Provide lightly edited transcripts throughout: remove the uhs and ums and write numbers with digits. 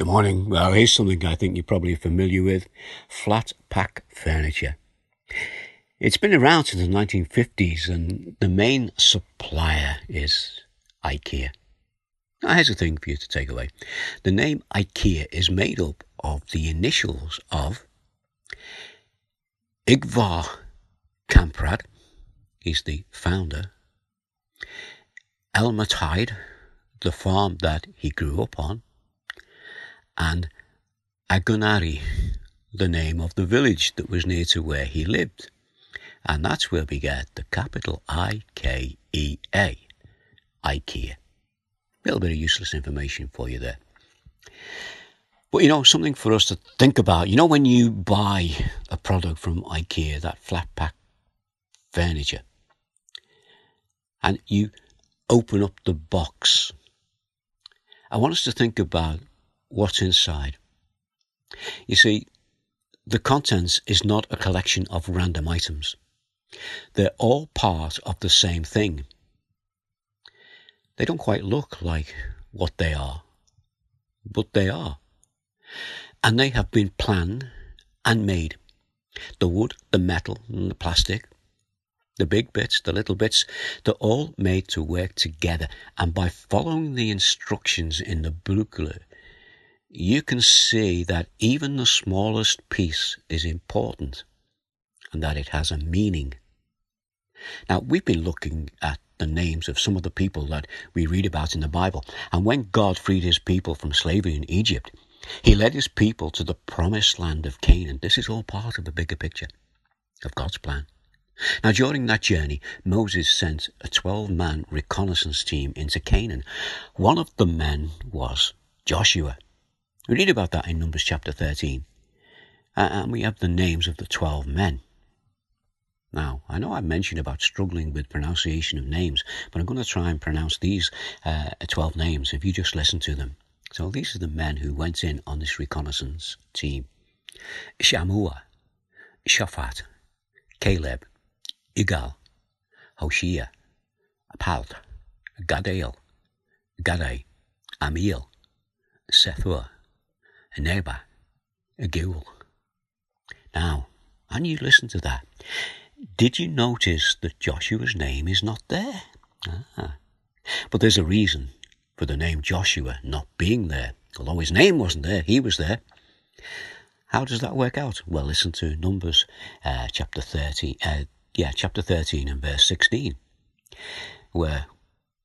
Good morning. Well, here's something I think you're probably familiar with, flat pack furniture. It's been around since the 1950s and the main supplier is IKEA. Now, here's a thing for you to take away. The name IKEA is made up of the initials of Ingvar Kamprad, he's the founder, Elmtaryd, the farm that he grew up on, and Agunnari, the name of the village that was near to where he lived. And that's where we get the capital IKEA, IKEA. A little bit of useless information for you there. But, you know, something for us to think about. You know, when you buy a product from IKEA, that flat pack furniture, and you open up the box, I want us to think about what's inside. You see, the contents is not a collection of random items. They're all part of the same thing. They don't quite look like what they are, but they are. And they have been planned and made. The wood, the metal, and the plastic, the big bits, the little bits, they're all made to work together. And by following the instructions in the booklet, you can see that even the smallest piece is important and that it has a meaning. Now, we've been looking at the names of some of the people that we read about in the Bible. And when God freed his people from slavery in Egypt, he led his people to the promised land of Canaan. This is all part of a bigger picture of God's plan. Now, during that journey, Moses sent a 12-man reconnaissance team into Canaan. One of the men was Joshua. We read about that in Numbers chapter 13. And we have the names of the 12 men. Now, I know I mentioned about struggling with pronunciation of names, but I'm going to try and pronounce these 12 names if you just listen to them. So these are the men who went in on this reconnaissance team. Shamua, Shaphat, Caleb, Igal, Hoshea, Palt, Gadiel, Gadai, Amiel, Sethur, Neighbor, Igal. Now, and you listen to that. Did you notice that Joshua's name is not there? But there's a reason for the name Joshua not being there. Although his name wasn't there, he was there. How does that work out? Well, listen to Numbers chapter 13 and verse 16, where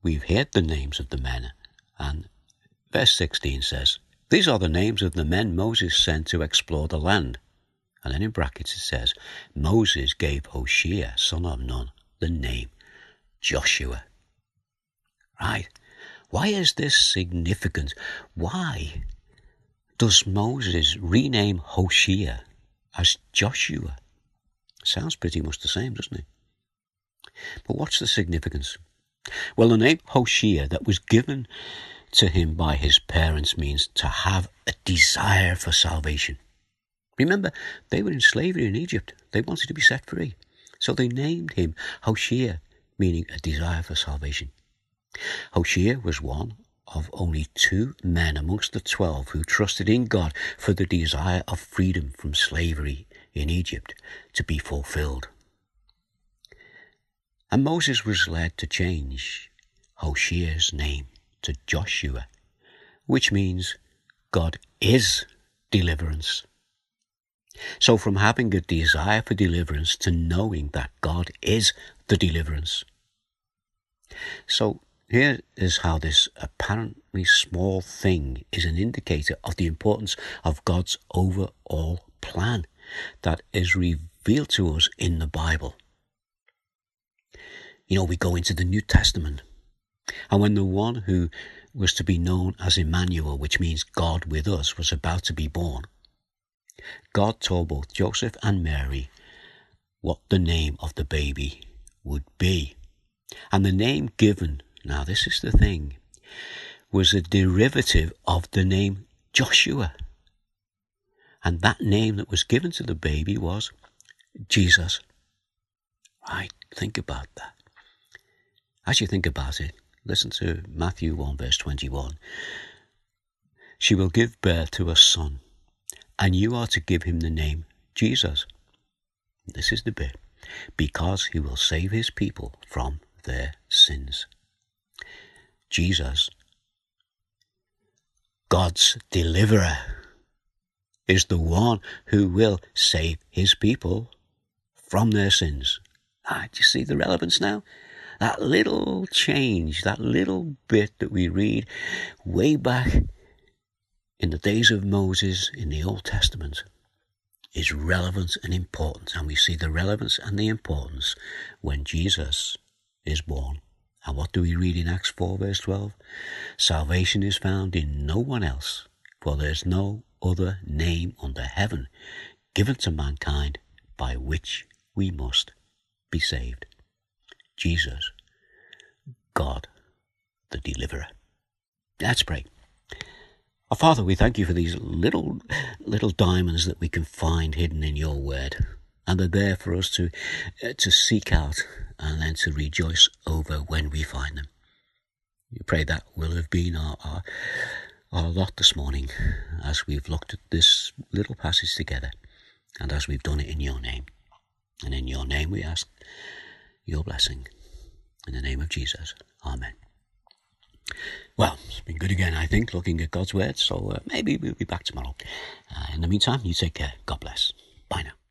we've heard the names of the men, and verse 16 says, "These are the names of the men Moses sent to explore the land." And then in brackets it says, "Moses gave Hoshea, son of Nun, the name Joshua." Right. Why is this significant? Why does Moses rename Hoshea as Joshua? Sounds pretty much the same, doesn't it? But what's the significance? Well, the name Hoshea that was given to him by his parents means to have a desire for salvation. Remember, they were in slavery in Egypt. They wanted to be set free. So they named him Hoshea, meaning a desire for salvation. Hoshea was one of only 2 men amongst the 12 who trusted in God for the desire of freedom from slavery in Egypt to be fulfilled. And Moses was led to change Hoshea's name to Joshua, which means God is deliverance. So from having a desire for deliverance to knowing that God is the deliverance. So here is how this apparently small thing is an indicator of the importance of God's overall plan that is revealed to us in the Bible. You know, we go into the New Testament, and when the one who was to be known as Emmanuel, which means God with us, was about to be born, God told both Joseph and Mary what the name of the baby would be. And the name given, now this is the thing, was a derivative of the name Joshua. And that name that was given to the baby was Jesus. Right, think about that. As you think about it, listen to Matthew 1 verse 21. She will give birth to a son, and you are to give him the name Jesus. This is the bit. Because he will save his people from their sins. Jesus, God's deliverer, is the one who will save his people from their sins. Do you see the relevance now? That little change, that little bit that we read way back in the days of Moses in the Old Testament is relevant and important. And we see the relevance and the importance when Jesus is born. And what do we read in Acts 4 verse 12? Salvation is found in no one else, for there is no other name under heaven given to mankind by which we must be saved. Jesus, God, the deliverer. Let's pray. Our Father, we thank you for these little diamonds that we can find hidden in your word. And they're there for us to seek out and then to rejoice over when we find them. We pray that will have been our lot this morning as we've looked at this little passage together and as we've done it in your name. And in your name we ask your blessing. In the name of Jesus. Amen. Well, it's been good again, I think, looking at God's word, so maybe we'll be back tomorrow. In the meantime, you take care. God bless. Bye now.